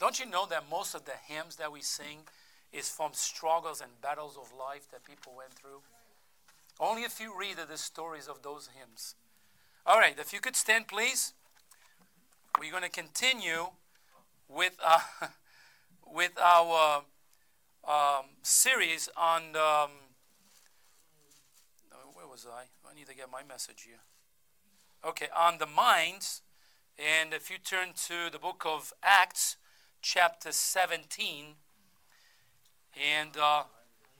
Don't you know that most of the hymns that we sing is from struggles and battles of life that people went through? Only a few read the stories of those hymns. All right, if you could stand, please. We're going to continue with our series on... where was I? I need to get my message here. Okay, on the minds. And if you turn to the book of Acts, chapter 17, and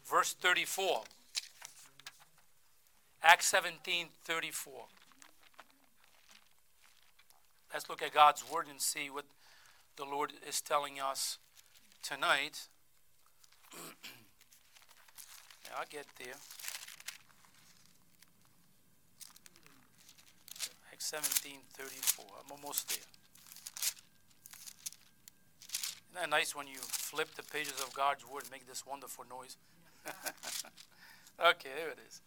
verse 34. Acts 17:34. Let's look at God's word and see what the Lord is telling us tonight. I'll get there. Acts 17:34. I'm almost there. Isn't that nice when you flip the pages of God's word and make this wonderful noise? Okay, there it is.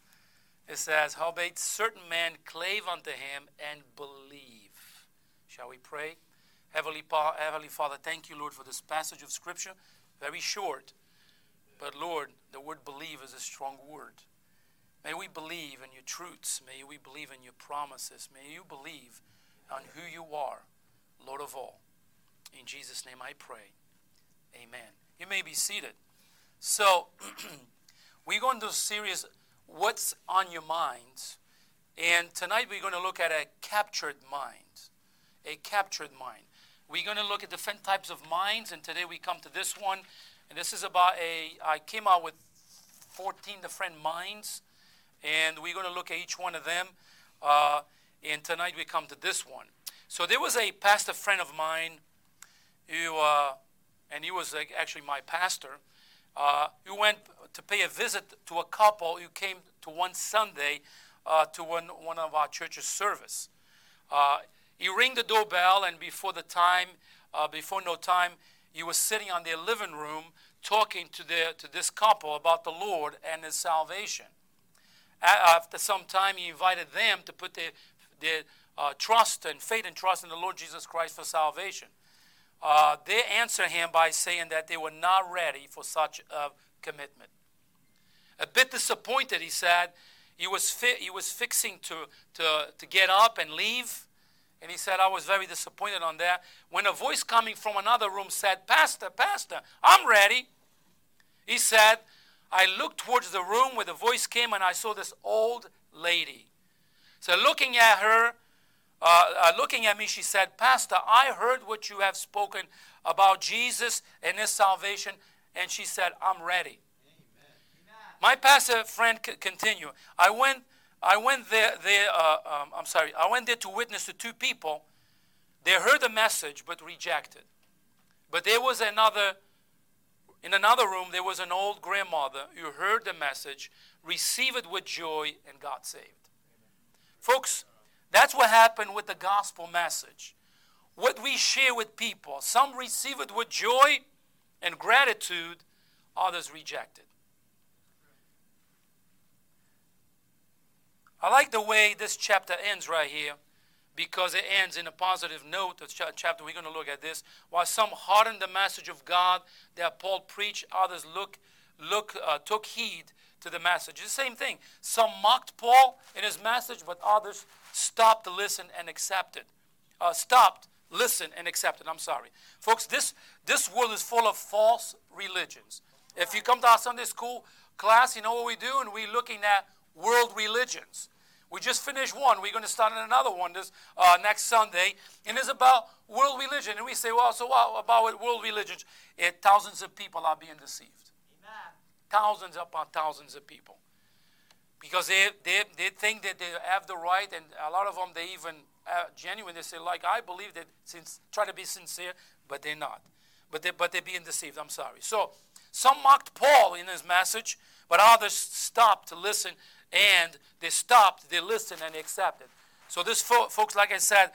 It says, howbeit certain men clave unto him and believe. Shall we pray? Heavenly Father, thank you, Lord, for this passage of Scripture. Very short. But, Lord, the word believe is a strong word. May we believe in your truths. May we believe in your promises. May you believe on who you are, Lord of all. In Jesus' name I pray. Amen. You may be seated. So, we're going to do a series, What's on Your Mind? And tonight we're going to look at a captured mind. A captured mind. We're going to look at different types of minds, and today we come to this one. And this is about I came out with 14 different minds, and we're going to look at each one of them. And tonight we come to this one. So there was a pastor friend of mine who, and he was actually my pastor, who went to pay a visit to a couple who came to one Sunday to one of our church's service. He rang the doorbell, and before no time, he was sitting on their living room talking to this couple about the Lord and His salvation. After some time, he invited them to put their trust and faith and trust in the Lord Jesus Christ for salvation. They answered him by saying that they were not ready for such a commitment. A bit disappointed, he said, he was fixing to get up and leave. And he said, I was very disappointed on that. When a voice coming from another room said, Pastor, I'm ready. He said, I looked towards the room where the voice came, and I saw this old lady. So looking at her, looking at me, she said, Pastor, I heard what you have spoken about Jesus and His salvation. And she said, I'm ready. Amen. My pastor friend continued. I went there to witness to two people. They heard the message but rejected. But there was in another room, there was an old grandmother who heard the message, received it with joy, and got saved. Amen. Folks, that's what happened with the gospel message. What we share with people, some receive it with joy and gratitude, others reject it. I like the way this chapter ends right here, because it ends in a positive note. The chapter, we're going to look at this. While some hardened the message of God that Paul preached, others took heed to the message. It's the same thing. Some mocked Paul in his message, but others stopped, listened, and accepted. I'm sorry. Folks, this world is full of false religions. If you come to our Sunday school class, you know what we do? And we're looking at world religions. We just finished one. We're going to start another one this next Sunday. And it's about world religion. And we say, well, so what about world religions? Thousands of people are being deceived. Amen. Thousands upon thousands of people, because they think that they have the right, and a lot of them, they even genuine. They say, like, I believe that, since try to be sincere, but they're not. But they're being deceived. I'm sorry. So some mocked Paul in his message, but others stopped to listen, and they listened, and they accepted. So this, folks, like I said,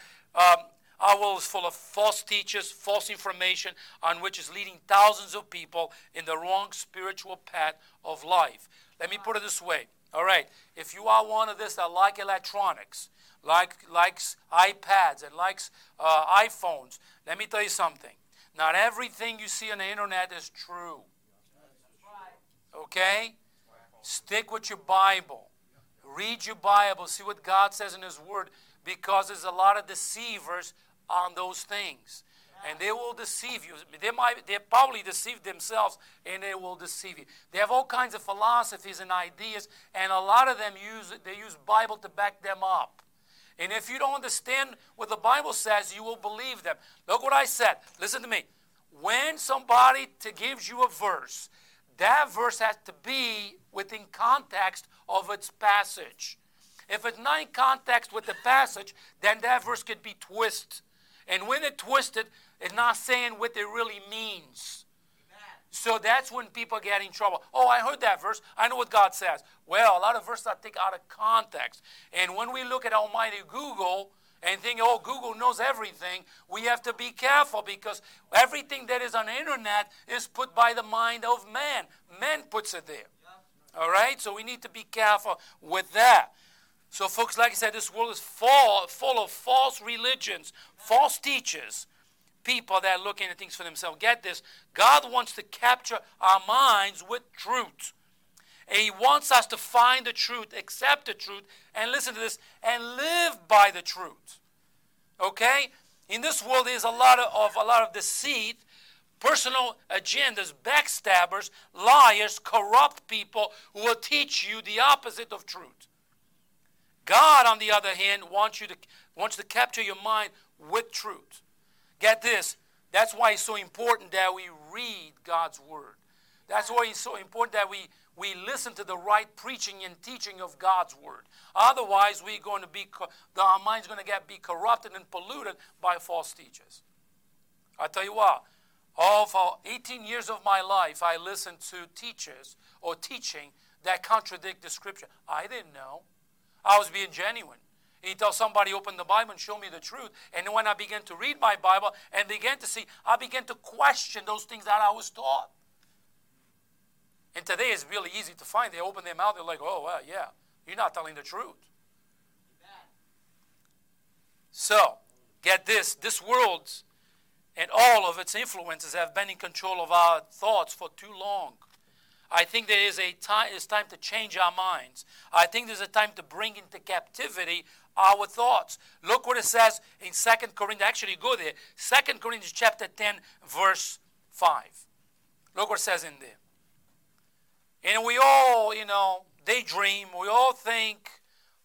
our world is full of false teachers, false information, on which is leading thousands of people in the wrong spiritual path of life. Let me put it this way. All right, if you are one of this that like electronics, likes iPads and likes iPhones, let me tell you something. Not everything you see on the internet is true. Okay? Stick with your Bible. Read your Bible. See what God says in His Word, because there's a lot of deceivers on those things. And they will deceive you. They probably deceive themselves, and they will deceive you. They have all kinds of philosophies and ideas, and a lot of them use Bible to back them up. And if you don't understand what the Bible says, you will believe them. Look what I said. Listen to me. When somebody gives you a verse, that verse has to be within context of its passage. If it's not in context with the passage, then that verse could be twisted. And when it twisted, it's not saying what it really means. So that's when people get in trouble. Oh, I heard that verse. I know what God says. Well, a lot of verses I take out of context. And when we look at Almighty Google and think, oh, Google knows everything, we have to be careful, because everything that is on the internet is put by the mind of man. Man puts it there. All right? So we need to be careful with that. So, folks, like I said, this world is full of false religions, false teachers, people that are looking at things for themselves. Get this. God wants to capture our minds with truth. And He wants us to find the truth, accept the truth, and listen to this, and live by the truth. Okay? In this world, there's a lot of deceit, personal agendas, backstabbers, liars, corrupt people who will teach you the opposite of truth. God, on the other hand, wants to capture your mind with truth. Get this. That's why it's so important that we read God's Word. That's why it's so important that we listen to the right preaching and teaching of God's Word. Otherwise, our mind's going to be corrupted and polluted by false teachers. I tell you what, for 18 years of my life, I listened to teachers or teaching that contradict the Scripture. I didn't know. I was being genuine until somebody opened the Bible and showed me the truth. And when I began to read my Bible and began to see, I began to question those things that I was taught. And today it's really easy to find. They open their mouth, they're like, oh, well, yeah, you're not telling the truth. So, get this. This world and all of its influences have been in control of our thoughts for too long. I think there is it's time to change our minds. I think there's a time to bring into captivity our thoughts. Look what it says in 2 Corinthians. Actually, go there. 2 Corinthians chapter 10, verse 5. Look what it says in there. And we all, daydream. We all think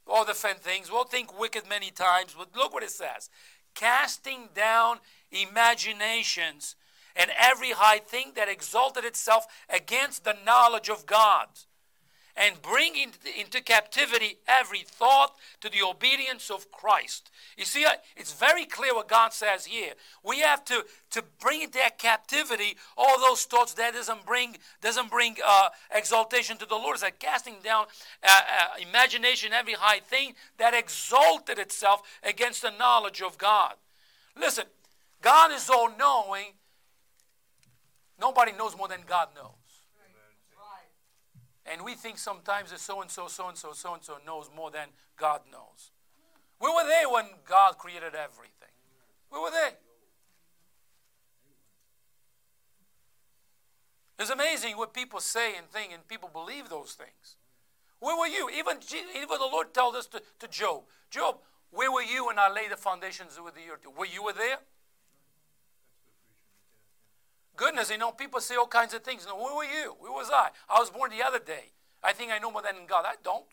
all the fun things. We all think wicked many times. But look what it says. Casting down imaginations and every high thing that exalted itself against the knowledge of God, and bring into captivity every thought to the obedience of Christ. You see, it's very clear what God says here. We have to bring into captivity all those thoughts that doesn't bring exaltation to the Lord. It's like casting down imagination, every high thing that exalted itself against the knowledge of God. Listen, God is all-knowing. Nobody knows more than God knows. Right. And we think sometimes that so-and-so, so-and-so, so-and-so knows more than God knows. We were there when God created everything. We were there. It's amazing what people say and think, and people believe those things. Where were you? Even the Lord told us to Job. Job, where were you when I laid the foundations of the earth? Were you there? Goodness, people say all kinds of things. Where were you? Where was I? I was born the other day. I think I know more than God. I don't.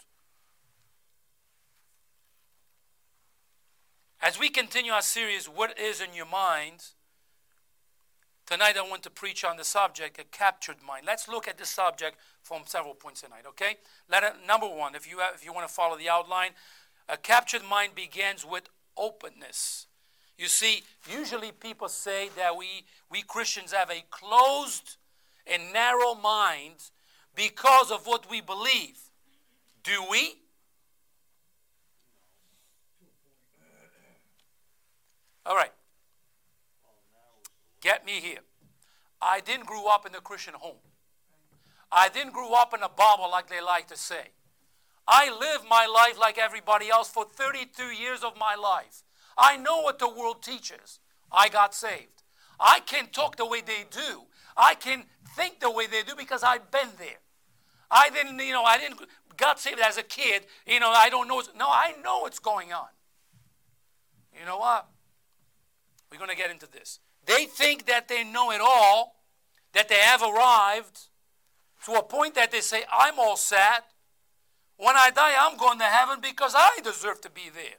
As we continue our series, What Is in Your Mind? Tonight I want to preach on the subject, a captured mind. Let's look at this subject from several points tonight, okay? Number one, if you want to follow the outline, a captured mind begins with openness. You see, usually people say that we Christians have a closed and narrow mind because of what we believe. Do we? All right. Get me here. I didn't grow up in a Christian home. I didn't grow up in a Bible like they like to say. I lived my life like everybody else for 32 years of my life. I know what the world teaches. I got saved. I can talk the way they do. I can think the way they do because I've been there. I didn't, God saved as a kid, I don't know. No, I know what's going on. You know what? We're going to get into this. They think that they know it all, that they have arrived to a point that they say, I'm all set. When I die, I'm going to heaven because I deserve to be there.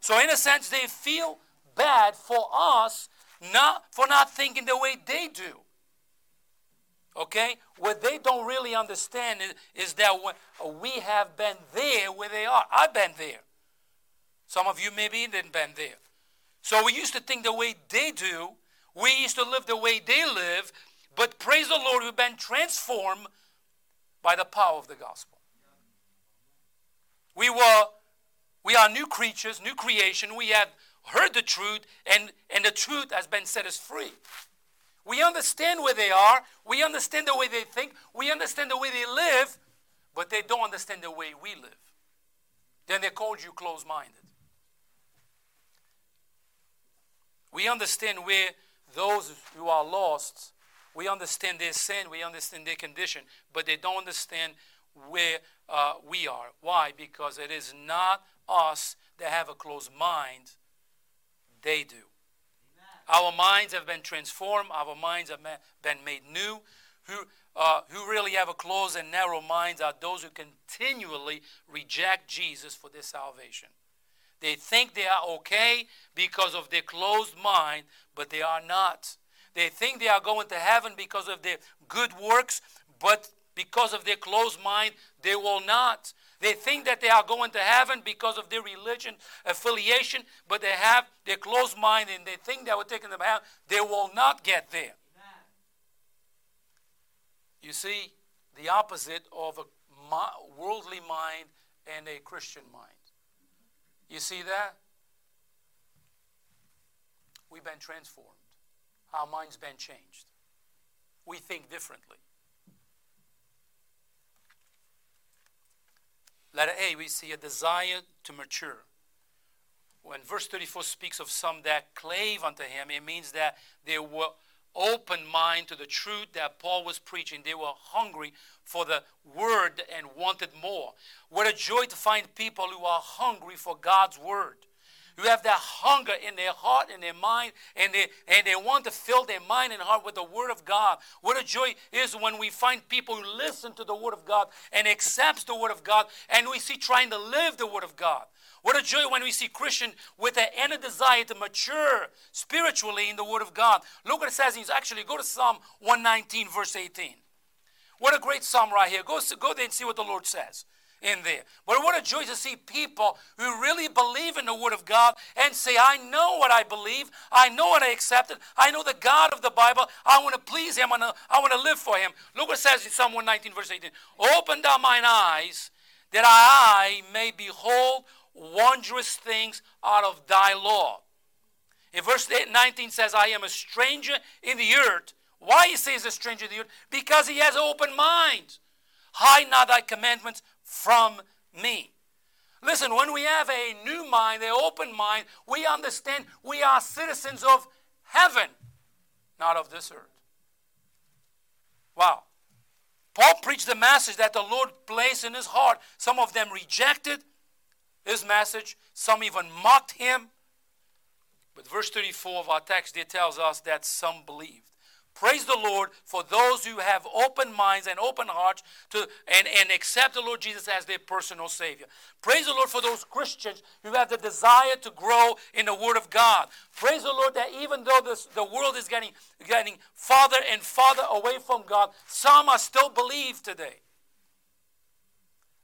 So in a sense, they feel bad for us for not thinking the way they do. Okay? What they don't really understand is that we have been there where they are. I've been there. Some of you maybe didn't been there. So we used to think the way they do. We used to live the way they live. But praise the Lord, we've been transformed by the power of the gospel. We are new creatures, new creation. We have heard the truth, and the truth has been set us free. We understand where they are. We understand the way they think. We understand the way they live, but they don't understand the way we live. Then they called you closed-minded. We understand where those who are lost, we understand their sin, we understand their condition, but they don't understand where we are. Why? Because it is not us that have a closed mind. They do. Amen. Our minds have been transformed. Our minds have been made new. Who really have a closed and narrow minds are those who continually reject Jesus for their salvation. They think they are okay because of their closed mind, but they are not. They think they are going to heaven because of their good works, but because of their closed mind, they will not. They think that they are going to heaven because of their religion affiliation, but they have their closed mind and they think that we're taking them out. They will not get there. You see, the opposite of a worldly mind and a Christian mind. You see that? We've been transformed. Our mind's been changed. We think differently. Letter A, we see a desire to mature. When verse 34 speaks of some that clave unto him, it means that they were open mind to the truth that Paul was preaching. They were hungry for the word and wanted more. What a joy to find people who are hungry for God's word, who have that hunger in their heart and their mind, and they want to fill their mind and heart with the word of God. What a joy is when we find people who listen to the word of God and accepts the word of God, and we see trying to live the word of God. What a joy when we see Christians with an inner desire to mature spiritually in the word of God. Look what it says. Actually, go to Psalm 119, verse 18. What a great psalm right here. Go there and see what the Lord says in there. But what a joy to see people who really believe in the word of God and say, I know what I believe. I know what I accepted. I know the God of the Bible. I want to please him. I want to live for him. Look what it says in Psalm 119, verse 18. Open thou mine eyes that I may behold wondrous things out of thy law. In verse 19 says, I am a stranger in the earth. Why he says a stranger in the earth? Because he has an open mind. Hide not thy commandments from me. Listen, when we have a new mind, an open mind, we understand we are citizens of heaven, not of this earth. Wow. Paul preached the message that the Lord placed in his heart. Some of them rejected his message, some even mocked him. But verse 34 of our text, it tells us that some believed. Praise the Lord for those who have open minds and open hearts and accept the Lord Jesus as their personal Savior. Praise the Lord for those Christians who have the desire to grow in the Word of God. Praise the Lord that even though the world is getting farther and farther away from God, some are still believed today.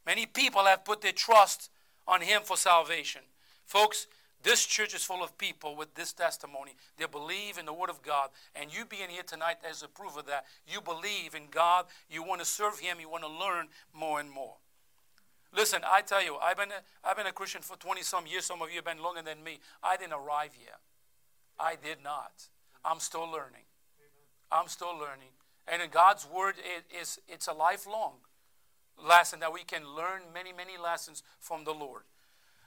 Many people have put their trust on him for salvation. Folks, this church is full of people with this testimony. They believe in the word of God, and you being here tonight as a proof of that. You believe in God. You want to serve him. You want to learn more and more. Listen, I tell you, I've been a Christian for 20-some years. Some of you have been longer than me. I didn't arrive yet. I did not. I'm still learning. And in God's word, it's a lifelong lesson that we can learn many lessons from the Lord.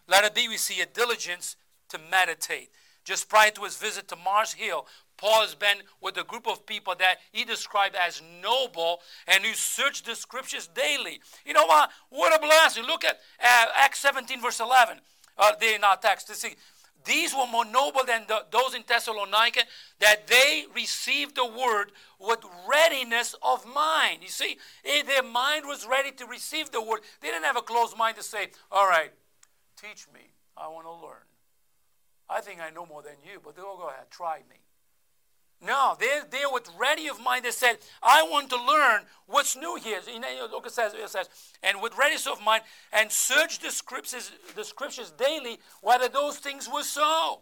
Letter B, we see a diligence to meditate. Just prior to his visit to Mars Hill, Paul has been with a group of people that he described as noble and who searched the scriptures daily. You know what? What a blessing. Look at Acts 17 verse 11. They're not text. These were more noble than those in Thessalonica, that they received the word with readiness of mind. You see, if their mind was ready to receive the word. They didn't have a closed mind to say, all right, teach me. I want to learn. I think I know more than you, but they'll go ahead, try me. No, they're with ready of mind. They said, I want to learn what's new here. Look, it says, and with readiness of mind, and search the scriptures daily, whether those things were so.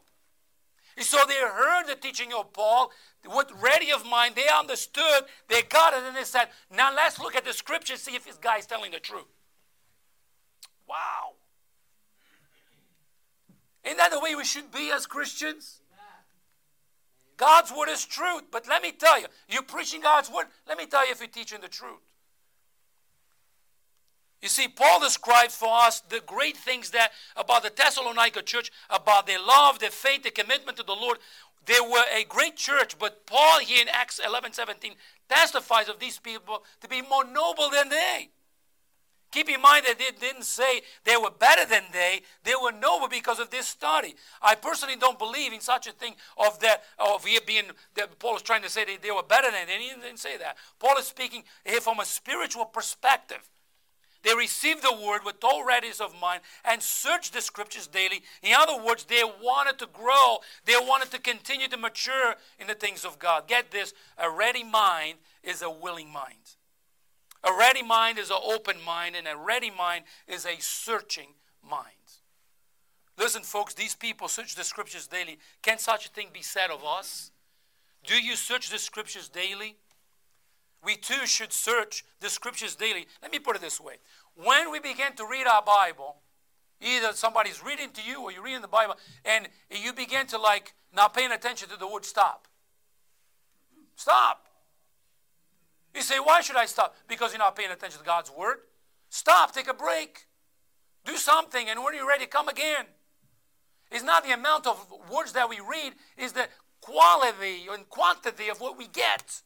And so they heard the teaching of Paul with ready of mind. They understood. They got it. And they said, now let's look at the scriptures, see if this guy's telling the truth. Wow. Isn't that the way we should be as Christians? God's word is truth, but let me tell you, you're preaching God's word, let me tell you if you're teaching the truth. You see, Paul describes for us the great things that about the Thessalonica church, about their love, their faith, their commitment to the Lord. They were a great church, but Paul here in Acts 11:17 testifies of these people to be more noble than they. Keep in mind that they didn't say they were better than they were noble because of this study. I personally don't believe in such a thing of that, of here being, that Paul is trying to say that they were better than they. He didn't say that. Paul is speaking here from a spiritual perspective. They received the word with all readiness of mind and searched the scriptures daily. In other words, they wanted to grow. They wanted to continue to mature in the things of God. Get this, a ready mind is a willing mind. A ready mind is an open mind, and a ready mind is a searching mind. Listen, folks, these people search the scriptures daily. Can such a thing be said of us? Do you search the scriptures daily? We too should search the scriptures daily. Let me put it this way. When we begin to read our Bible, either somebody's reading to you or you're reading the Bible, and you begin to like not paying attention to the word, stop. Stop. You say, why should I stop? Because you're not paying attention to God's word. Stop, take a break. Do something, and when you're ready, come again. It's not the amount of words that we read, it's the quality and quantity of what we get.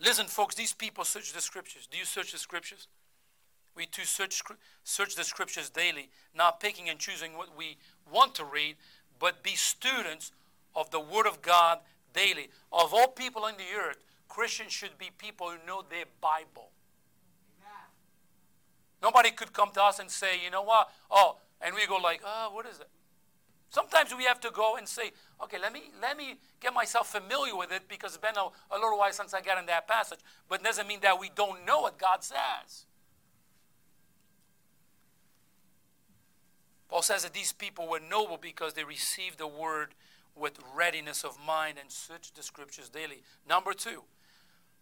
Yeah. Listen, folks, these people search the scriptures. Do you search the scriptures? We too search the scriptures daily, not picking and choosing what we want to read, but be students of the word of God daily. Of all people on the earth, Christians should be people who know their Bible. Amen. Nobody could come to us and say, you know what? Oh, and we go like, oh, what is it? Sometimes we have to go and say, okay, let me get myself familiar with it because it's been a little while since I got in that passage. But it doesn't mean that we don't know what God says. Paul says that these people were noble because they received the word with readiness of mind and search the scriptures daily. Number two,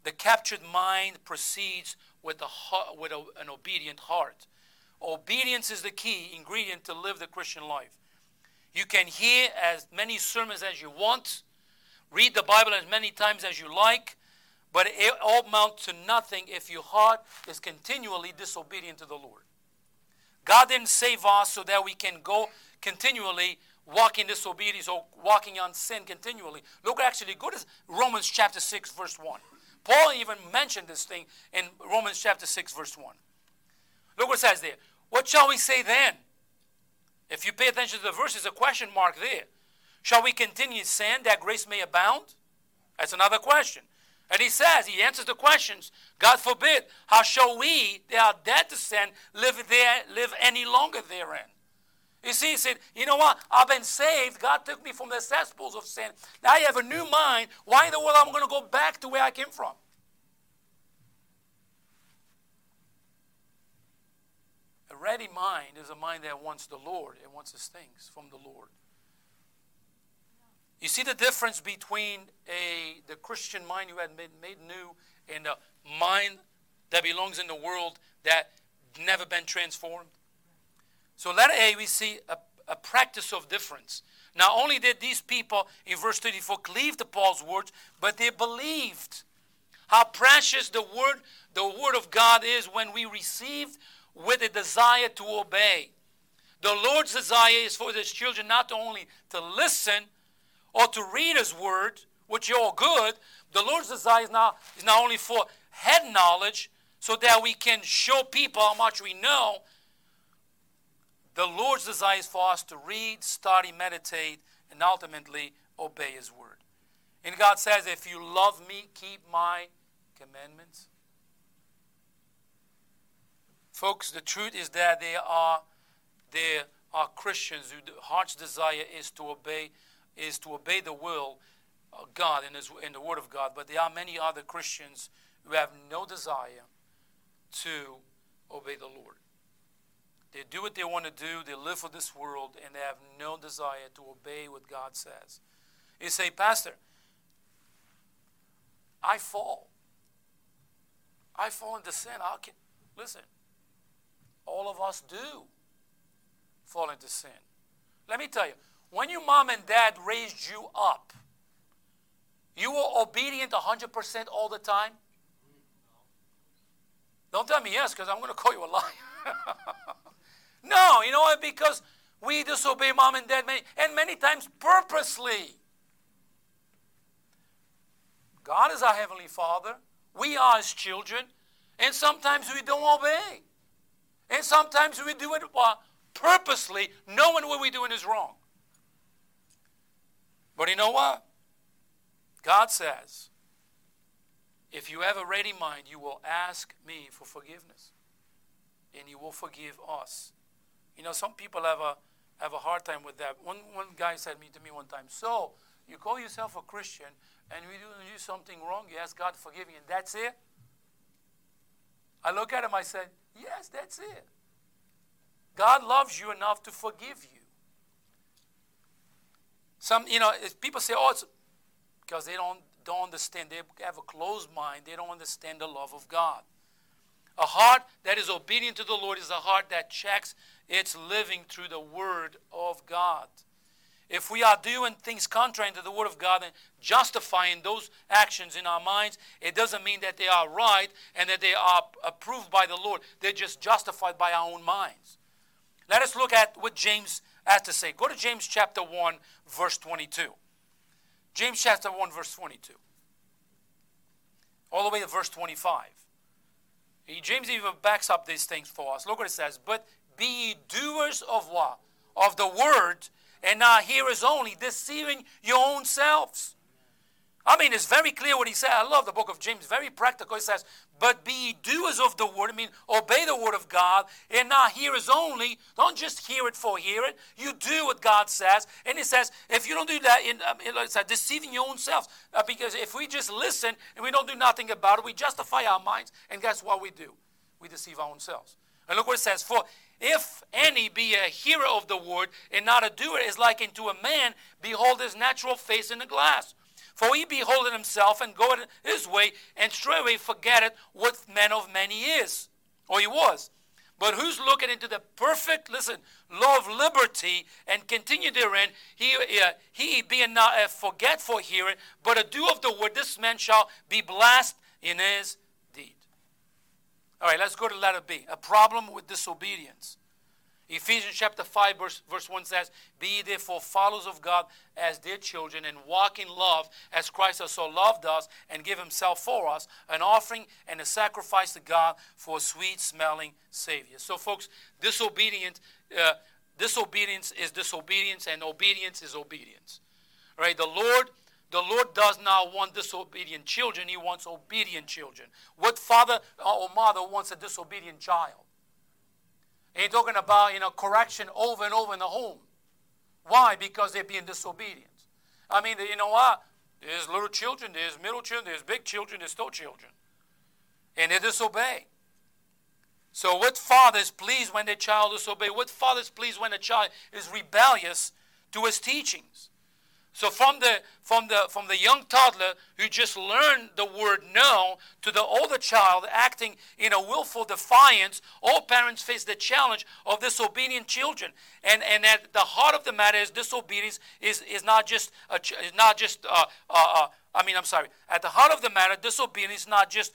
the captured mind proceeds with an obedient heart. Obedience is the key ingredient to live the Christian life. You can hear as many sermons as you want, read the Bible as many times as you like, but it all amounts to nothing if your heart is continually disobedient to the Lord. God didn't save us so that we can go continually walking in disobedience or walking on sin continually. Look, actually, go to Romans chapter 6, verse 1. Paul even mentioned this thing in Romans chapter 6, verse 1. Look what it says there. What shall we say then? If you pay attention to the verse, there's a question mark there. Shall we continue in sin that grace may abound? That's another question. And he says, he answers the questions, God forbid, how shall we that are dead to sin live any longer therein? You see, he said, you know what? I've been saved. God took me from the cesspools of sin. Now I have a new mind. Why in the world am I going to go back to where I came from? A ready mind is a mind that wants the Lord. It wants his things from the Lord. You see the difference between the Christian mind you had made new and the mind that belongs in the world that never been transformed? So letter A, we see a practice of difference. Not only did these people, in verse 34, cleave to Paul's words, but they believed. How precious the word of God is when we receive with a desire to obey. The Lord's desire is for His children not only to listen or to read His word, which are all good. The Lord's desire is not only for head knowledge, so that we can show people how much we know. The Lord's desire is for us to read, study, meditate, and ultimately obey His word. And God says, if you love me, keep my commandments. Folks, the truth is that there are Christians whose heart's desire is to obey the will of God and in the Word of God. But there are many other Christians who have no desire to obey the Lord. They do what they want to do. They live for this world, and they have no desire to obey what God says. You say, Pastor, I fall. I fall into sin. Listen, all of us do fall into sin. Let me tell you, when your mom and dad raised you up, you were obedient 100% all the time? Don't tell me yes, because I'm going to call you a liar. No, you know what? Because we disobey mom and dad many times purposely. God is our Heavenly Father. We are His children. And sometimes we don't obey. And sometimes we do it purposely, knowing what we're doing is wrong. But you know what? God says, if you have a ready mind, you will ask me for forgiveness. And you will forgive us. You know, some people have a hard time with that. One guy said to me one time, so, you call yourself a Christian, and you do something wrong, you ask God to forgive you, and that's it? I look at him, I said, yes, that's it. God loves you enough to forgive you. Some, you know, people say, oh, it's because they don't understand. They have a closed mind. They don't understand the love of God. A heart that is obedient to the Lord is a heart that checks its living through the Word of God. If we are doing things contrary to the Word of God and justifying those actions in our minds, it doesn't mean that they are right and that they are approved by the Lord. They're just justified by our own minds. Let us look at what James has to say. Go to James chapter 1, verse 22. James chapter 1, verse 22. All the way to verse 25. James even backs up these things for us. Look what it says. But be ye doers of what? Of the word, and not hearers only, deceiving your own selves. I mean, it's very clear what he said. I love the book of James. Very practical. It says, but be ye doers of the word. I mean, obey the word of God, and not hearers only. Don't just hear it for hear it. You do what God says. And it says, if you don't do that, it's like deceiving your own selves. Because if we just listen and we don't do nothing about it, we justify our minds. And guess what we do? We deceive our own selves. And look what it says. For if any be a hearer of the word, and not a doer, is like unto a man, behold his natural face in the glass. For he beholdeth himself, and goeth his way, and straightway forgetteth what man of man he is, or he was. But who's looking into the perfect, listen, law of liberty, and continue therein, he being not a forgetful hearer, but a doer of the word, this man shall be blessed in his deed. All right, let's go to letter B, a problem with disobedience. Ephesians chapter 5 verse 1 says, be ye therefore followers of God as dear children, and walk in love as Christ also loved us and gave himself for us, an offering and a sacrifice to God for a sweet-smelling Savior. So folks, disobedience is disobedience, and obedience is obedience. Right? The Lord does not want disobedient children. He wants obedient children. What father or mother wants a disobedient child? He's talking about, correction over and over in the home. Why? Because they're being disobedient. I mean, you know what? There's little children, there's middle children, there's big children, there's no children. And they disobey. So what father is pleased when their child disobeys? What father is pleased when a child is rebellious to his teachings? So from the young toddler who just learned the word no to the older child acting in a willful defiance, all parents face the challenge of disobedient children. And at the heart of the matter is disobedience At the heart of the matter, disobedience is not just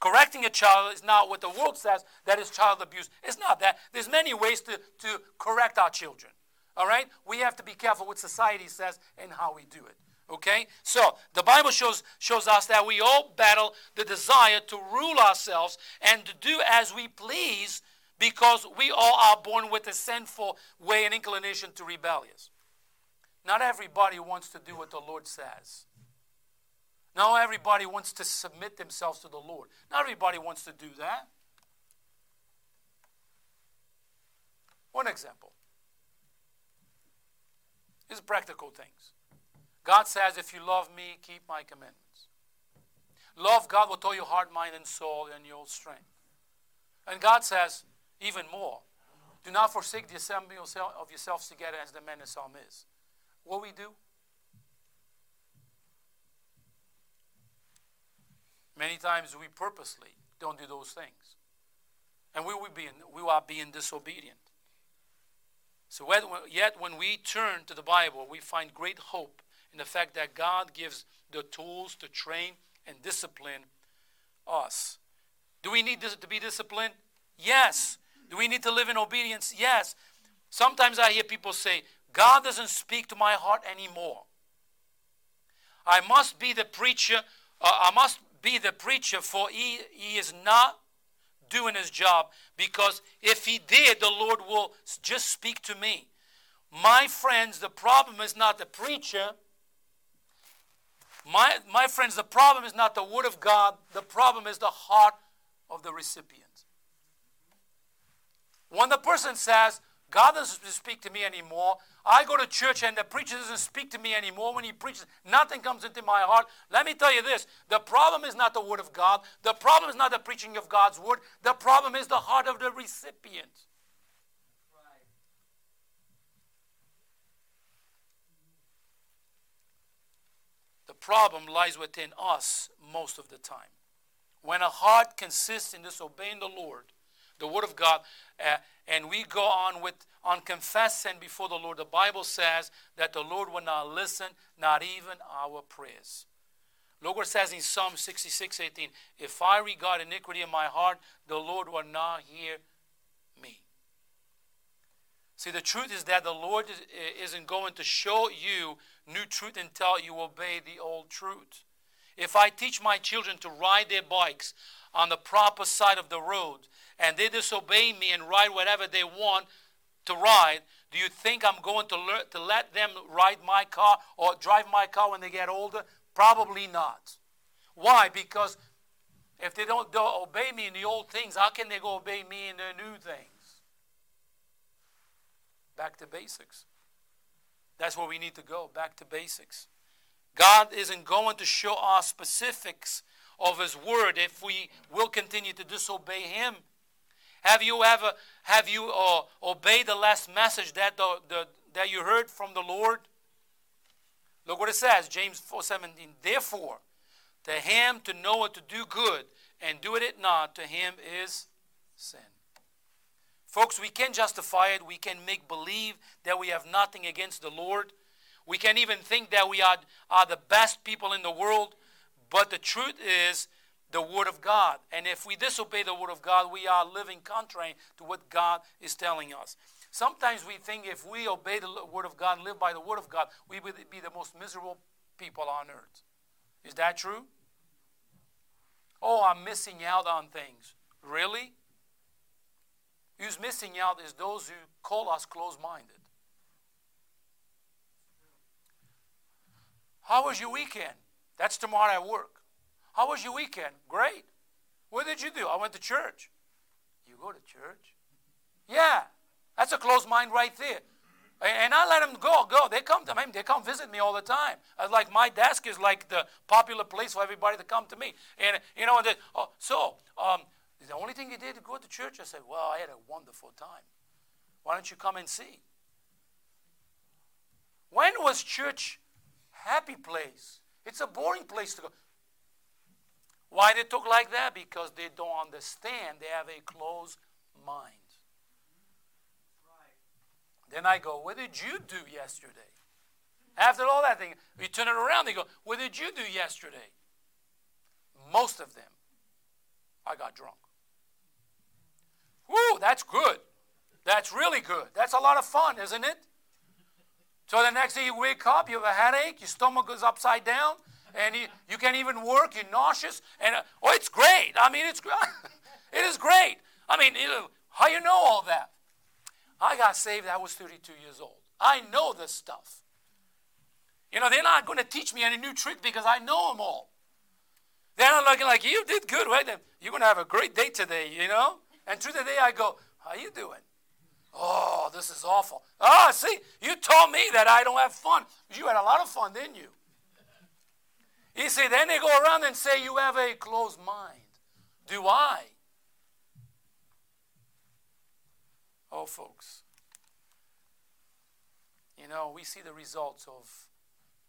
Correcting a child is not what the world says, that is child abuse. It's not that. There's many ways to correct our children. All right? We have to be careful what society says and how we do it. Okay? So, the Bible shows us that we all battle the desire to rule ourselves and to do as we please, because we all are born with a sinful way and inclination to rebellious. Not everybody wants to do what the Lord says. Not everybody wants to submit themselves to the Lord. Not everybody wants to do that. One example. It's practical things. God says, if you love me, keep my commandments. Love God with all your heart, mind, and soul, and your strength. And God says, even more, do not forsake the assembly of yourselves together as the man of Psalm is. What we do? Many times we purposely don't do those things. And we are being disobedient. So yet when we turn to the Bible, we find great hope in the fact that God gives the tools to train and discipline us. Do we need to be disciplined? Yes. Do we need to live in obedience? Yes. Sometimes I hear people say, God doesn't speak to my heart anymore. I must be the preacher, for he is not doing his job, because if he did, the Lord will just speak to me. My friends, the problem is not the preacher. My friends, the problem is not the word of God. The problem is the heart of the recipient. When the person says, God doesn't speak to me anymore. I go to church and the preacher doesn't speak to me anymore. When he preaches, nothing comes into my heart. Let me tell you this. The problem is not the word of God. The problem is not the preaching of God's word. The problem is the heart of the recipient. Right. The problem lies within us most of the time. When a heart consists in disobeying the Lord, the word of God, and we go on confessing before the Lord. The Bible says that the Lord will not listen, not even our prayers. Lord says in Psalm 66:18, if I regard iniquity in my heart, the Lord will not hear me. See, the truth is that the Lord isn't going to show you new truth until you obey the old truth. If I teach my children to ride their bikes on the proper side of the road, and they disobey me and ride whatever they want to ride, do you think I'm going to learn to let them ride my car or drive my car when they get older? Probably not. Why? Because if they don't obey me in the old things, how can they go obey me in the new things? Back to basics. That's where we need to go, back to basics. God isn't going to show us specifics of his word if we will continue to disobey him. Have you obeyed the last message that you heard from the Lord? Look what it says, James 4:17. Therefore, to him to know what to do good and do it not, to him is sin. Folks, we can justify it. We can make believe that we have nothing against the Lord. We can even think that we are the best people in the world. But the truth is the word of God. And if we disobey the word of God, we are living contrary to what God is telling us. Sometimes we think if we obey the word of God, live by the word of God, we would be the most miserable people on earth. Is that true? Oh, I'm missing out on things. Really? Who's missing out is those who call us close-minded. How was your weekend? That's tomorrow at work. How was your weekend? Great. What did you do? I went to church. You go to church? Yeah. That's a closed mind right there. And I let them go. They come to me. They come visit me all the time. Like my desk is like the popular place for everybody to come to me. And, you know, the only thing you did to go to church? I said, well, I had a wonderful time. Why don't you come and see? When was church happy place? It's a boring place to go. Why they talk like that? Because they don't understand. They have a closed mind. Right. Then I go, what did you do yesterday? After all that thing, you turn it around, they go, what did you do yesterday? Most of them. I got drunk. Woo, that's good. That's really good. That's a lot of fun, isn't it? So the next day you wake up, you have a headache, your stomach goes upside down, and you can't even work, you're nauseous, and oh, it's great. I mean, it is great. I mean, how you know all that? I got saved, I was 32 years old. I know this stuff. You know, they're not going to teach me any new trick because I know them all. They're not looking like, you did good, right? You're going to have a great day today, you know? And through the day I go, how you doing? Oh, this is awful. Ah, see, you told me that I don't have fun. You had a lot of fun, didn't you? You see, then they go around and say you have a closed mind. Do I? Oh, folks. You know, we see the results of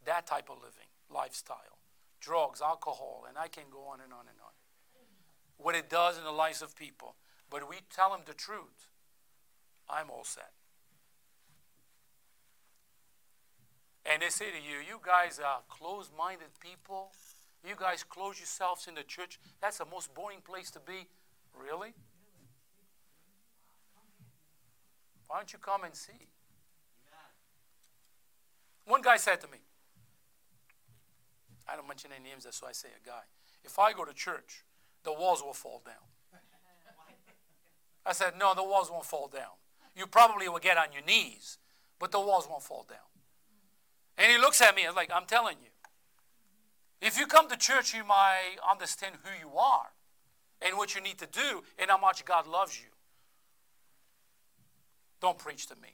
that type of living, lifestyle, drugs, alcohol, and I can go on and on and on. What it does in the lives of people. But we tell them the truth. I'm all set. And they say to you, you guys are closed-minded people. You guys close yourselves in the church. That's the most boring place to be. Really? Why don't you come and see? One guy said to me, I don't mention any names, that's why I say a guy. If I go to church, the walls will fall down. I said, no, the walls won't fall down. You probably will get on your knees, but the walls won't fall down. And he looks at me and like, I'm telling you, if you come to church, you might understand who you are and what you need to do and how much God loves you. Don't preach to me.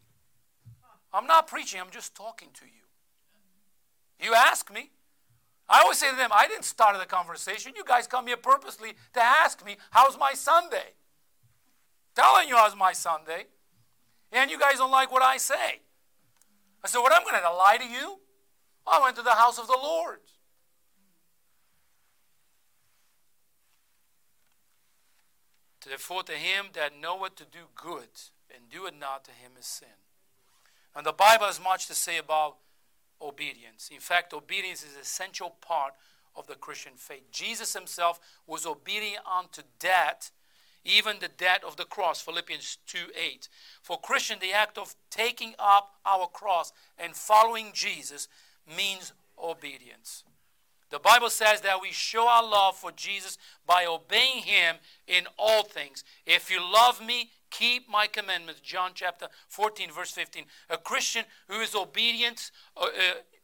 I'm not preaching, I'm just talking to you. You ask me. I always say to them, I didn't start the conversation. You guys come here purposely to ask me, how's my Sunday? Telling you how's my Sunday. And you guys don't like what I say. I said, what, I'm going to lie to you? I went to the house of the Lord. Therefore to him that knoweth to do good and do it not, to him is sin. And the Bible has much to say about obedience. In fact, obedience is an essential part of the Christian faith. Jesus himself was obedient unto death, even the death of the cross, Philippians 2:8. For Christian, the act of taking up our cross and following Jesus means obedience. The Bible says that we show our love for Jesus by obeying him in all things. If you love me, keep my commandments. John chapter 14, verse 15. A Christian who is obedient,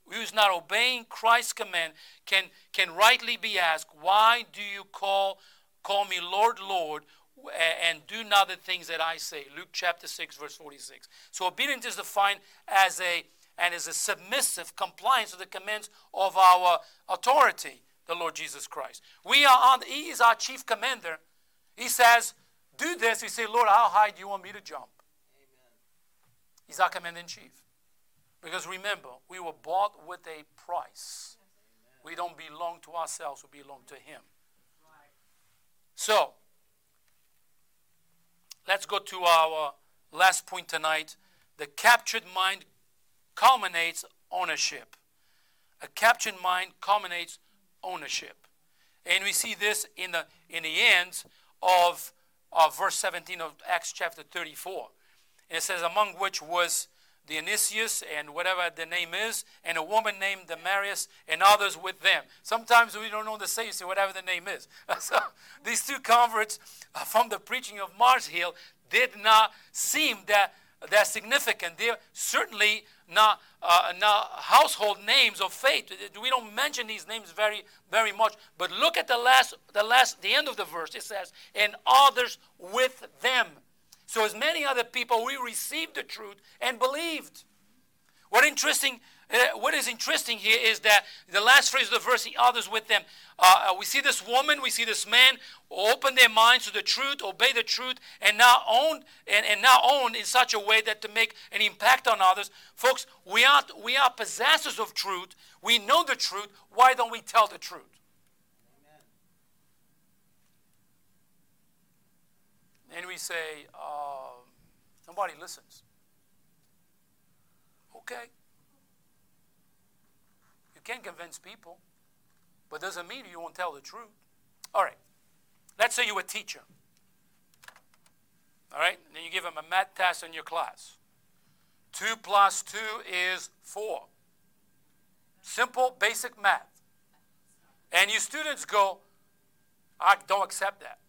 who is not obeying Christ's command, can rightly be asked, why do you call me Lord, Lord, and do not the things that I say? Luke chapter 6, verse 46. So obedience is defined as a submissive compliance to the commands of our authority, the Lord Jesus Christ. He is our chief commander. He says, do this. We say, Lord, how high do you want me to jump? Amen. He's our commander-in-chief. Because remember, we were bought with a price. Amen. We don't belong to ourselves. We belong to him. Right. So, let's go to our last point tonight. The captured mind culminates ownership. A captured mind culminates ownership. And we see this in the end of verse 17 of Acts chapter 34. And it says, among which was Dionysius and whatever the name is, and a woman named Damaris, and others with them. Sometimes we don't know the same, so whatever the name is. So these two converts from the preaching of Mars Hill did not seem that significant. They're certainly not household names of faith. We don't mention these names very, very much. But look at the end of the verse. It says, and others with them. So as many other people, we received the truth and believed. What is interesting here is that the last phrase of the verse, the others with them. We see this woman, we see this man open their minds to the truth, obey the truth, and now own in such a way that to make an impact on others. Folks, we are possessors of truth. We know the truth. Why don't we tell the truth? Amen. And we say, nobody listens. Okay. You can convince people, but doesn't mean you won't tell the truth. All right. Let's say you're a teacher. All right? And then you give them a math test in your class. 2 + 2 is 4. Simple, basic math. And your students go, I don't accept that.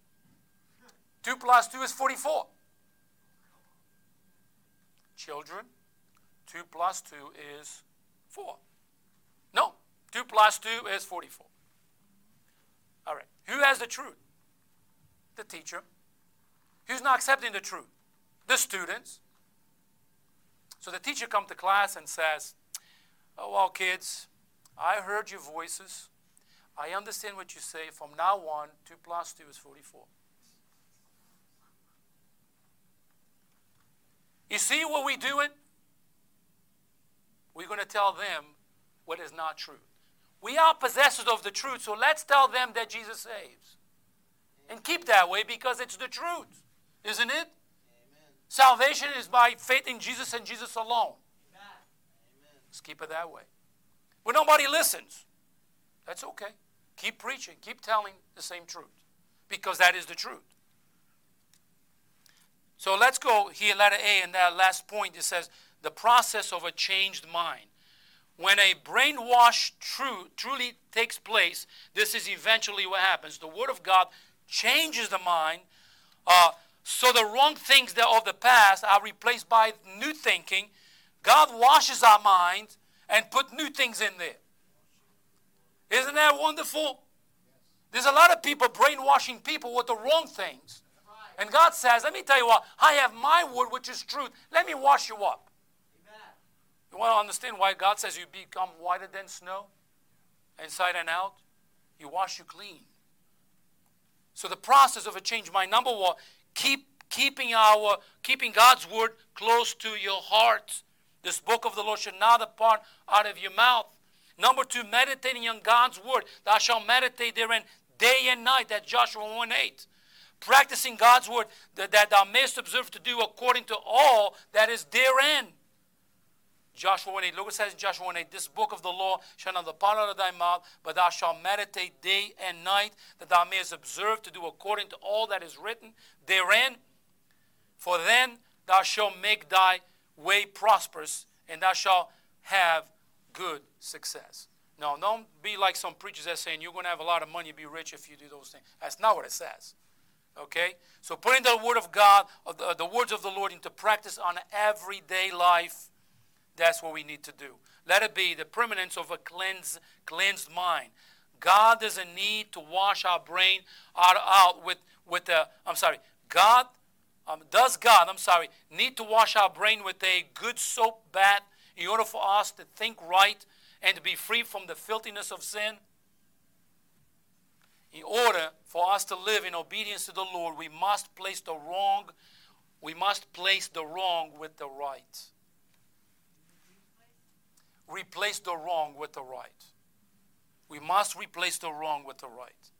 2 + 2 is 44. Children, 2 + 2 is 4. No, 2 + 2 is 44. All right. Who has the truth? The teacher. Who's not accepting the truth? The students. So the teacher comes to class and says, oh, well, kids, I heard your voices. I understand what you say. From now on, 2 + 2 is 44. You see what we're doing? We're going to tell them what is not true. We are possessors of the truth, so let's tell them that Jesus saves. And keep that way because it's the truth, isn't it? Amen. Salvation is by faith in Jesus and Jesus alone. Amen. Let's keep it that way. When nobody listens, that's okay. Keep preaching. Keep telling the same truth because that is the truth. So let's go here, letter A, in that last point. It says, the process of a changed mind. When a brainwash truly takes place, this is eventually what happens. The Word of God changes the mind, so the wrong things of the past are replaced by new thinking. God washes our minds and put new things in there. Isn't that wonderful? There's a lot of people brainwashing people with the wrong things. And God says, let me tell you what, I have my word, which is truth. Let me wash you up. You want to understand why God says you become whiter than snow, inside and out? He washes you clean. So the process of a change, my number one, keeping God's word close to your heart. This book of the Lord should not depart out of your mouth. Number two, meditating on God's word. Thou shalt meditate therein day and night. That's Joshua 1:8. Practicing God's word that thou mayest observe to do according to all that is therein. Joshua 1:8. Look what it says in Joshua 1:8. This book of the law shall not depart out of thy mouth, but thou shalt meditate day and night, that thou mayest observe to do according to all that is written therein. For then thou shalt make thy way prosperous, and thou shalt have good success. Now, don't be like some preachers that are saying you're going to have a lot of money, be rich if you do those things. That's not what it says. Okay? So putting the word of God, the words of the Lord into practice on everyday life. That's what we need to do. Let it be the permanence of a cleansed mind. God doesn't need to wash our brain out with a, I'm sorry, God, does God, I'm sorry, need to wash our brain with a good soap bath in order for us to think right and to be free from the filthiness of sin? In order for us to live in obedience to the Lord, we must place the wrong with the right. Replace the wrong with the right. We must replace the wrong with the right.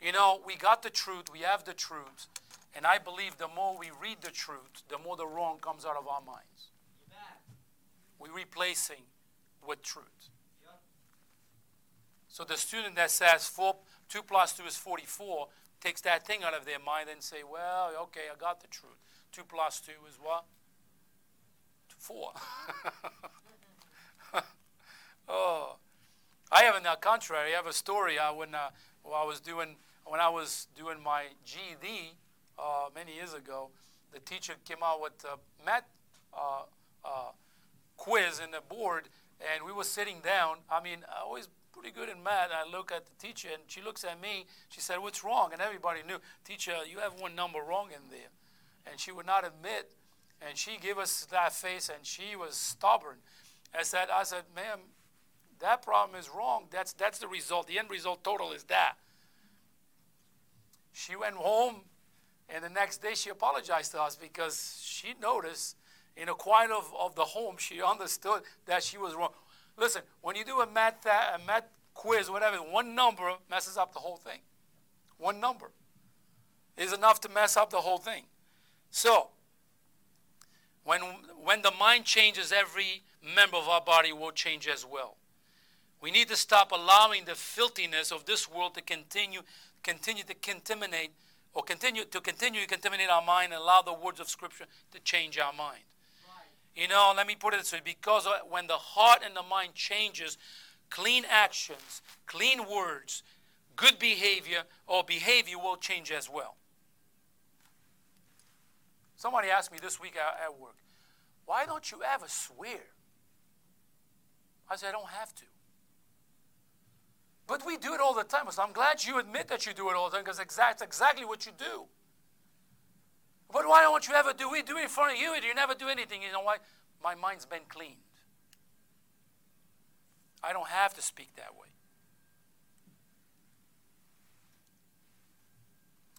You know, we got the truth, we have the truth, and I believe the more we read the truth, the more the wrong comes out of our minds. We're replacing with truth. Yep. So the student that says 2 + 2 is 44 takes that thing out of their mind and say, well, okay, I got the truth. 2 + 2 is what? 4. Oh, I have in the contrary. I have a story. When I was doing my GED many years ago, the teacher came out with a math quiz in the board, and we were sitting down. I mean, I was pretty good in math. I look at the teacher, and she looks at me. She said, "What's wrong?" And everybody knew, "Teacher, you have one number wrong in there," and she would not admit. And she gave us that face, and she was stubborn. I said, ma'am, that problem is wrong. That's the result. The end result total is that. She went home, and the next day she apologized to us because she noticed in the quiet of the home, she understood that she was wrong. Listen, when you do a math quiz, whatever, one number messes up the whole thing. One number is enough to mess up the whole thing. So, when the mind changes, every member of our body will change as well. We need to stop allowing the filthiness of this world to continue continue to contaminate, or continue to contaminate our mind and allow the words of Scripture to change our mind. Right. You know, let me put it this way, because when the heart and the mind changes, clean actions, clean words, good behavior, or behavior will change as well. Somebody asked me this week at work, why don't you ever swear? I said, I don't have to. But we do it all the time. So I'm glad you admit that you do it all the time, because that's exactly what you do. But why don't you ever do it? We do it in front of you, and you never do anything. You know why? My mind's been cleaned. I don't have to speak that way.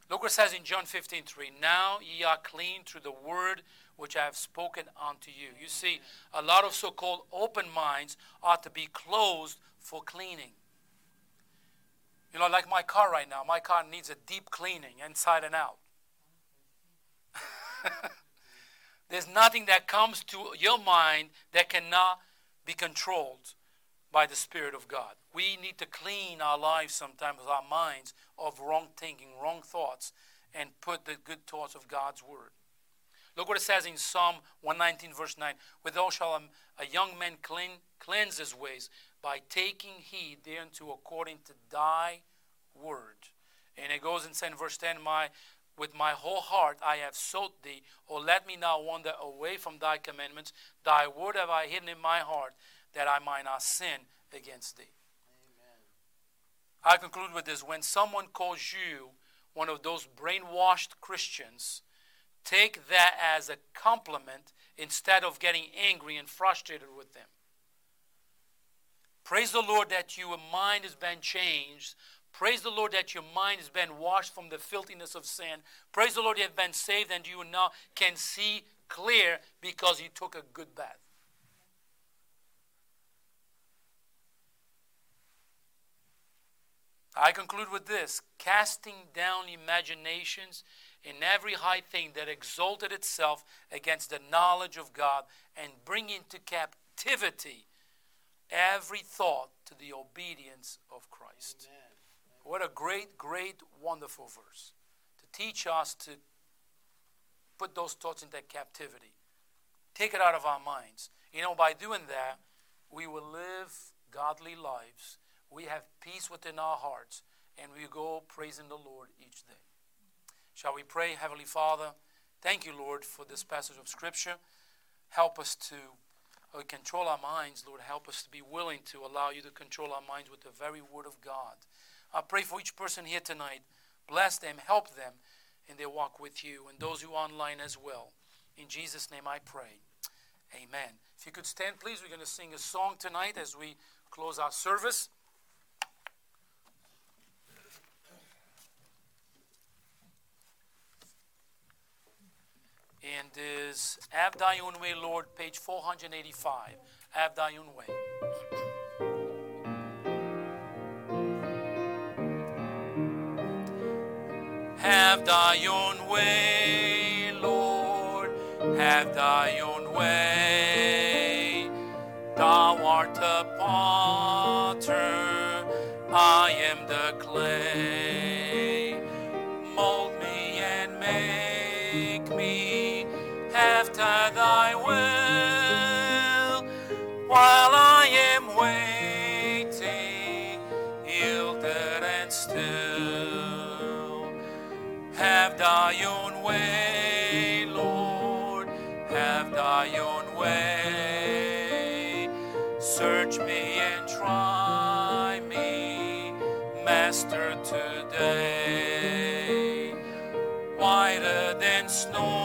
Look what it says in John 15:3. Now ye are clean through the word which I have spoken unto you. You see, a lot of so-called open minds ought to be closed for cleaning. You know, like my car right now. My car needs a deep cleaning inside and out. There's nothing that comes to your mind that cannot be controlled by the Spirit of God. We need to clean our lives sometimes, our minds, of wrong thinking, wrong thoughts, and put the good thoughts of God's word. Look what it says in Psalm 119, verse 9. Withal shall a young man cleanse his ways, by taking heed thereunto according to thy word. And it goes and says in verse 10, with my whole heart I have sought thee, or let me not wander away from thy commandments. Thy word have I hidden in my heart, that I might not sin against thee. Amen. I conclude with this. When someone calls you one of those brainwashed Christians, take that as a compliment instead of getting angry and frustrated with them. Praise the Lord that your mind has been changed. Praise the Lord that your mind has been washed from the filthiness of sin. Praise the Lord you have been saved and you now can see clear because you took a good bath. I conclude with this. Casting down imaginations in every high thing that exalted itself against the knowledge of God, and bring into captivity every thought to the obedience of Christ. Amen. What a great, great, wonderful verse to teach us to put those thoughts into captivity. Take it out of our minds. You know, by doing that, we will live godly lives. We have peace within our hearts, and we go praising the Lord each day. Shall we pray? Heavenly Father, thank you, Lord, for this passage of Scripture. Help us to control our minds, Lord. Help us to be willing to allow you to control our minds with the very word of God. I pray for each person here tonight. Bless them, help them in their walk with you, and those who are online as well. In Jesus' name I pray. Amen. If you could stand, please. We're going to sing a song tonight as we close our service. And is Have Thy Own Way, Lord, page 485. Have Thy Own Way. Have Thy Own Way, Lord. Have Thy Own Way. Thou art the potter, I am the clay. Mold me and make me after thy will, while I am waiting, yielded and still. Have thy own way, Lord, have thy own way. Search me and try me, Master, today. Whiter than snow,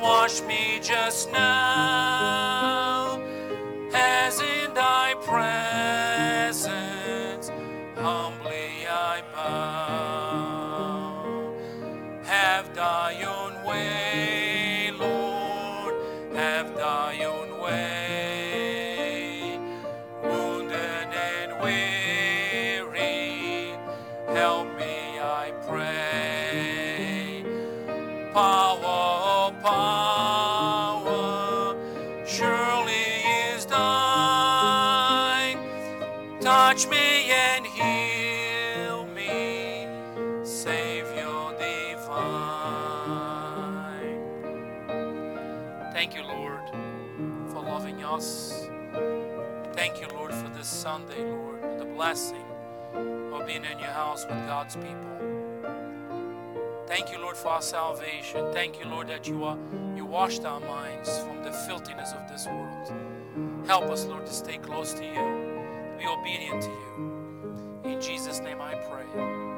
wash me just now, as in thy presence humbly I bow. Have thy own way, Lord, have thy own way. Wounded and weary, help me, I pray. Power surely is thine. Touch me and heal. Thank you, Lord, for loving us. Thank you, Lord, for this Sunday, Lord, and the blessing of being in your house with God's people. Thank you, Lord, for our salvation. Thank you, Lord, that you washed our minds from the filthiness of this world. Help us, Lord, to stay close to you, to be obedient to you. In Jesus' name I pray.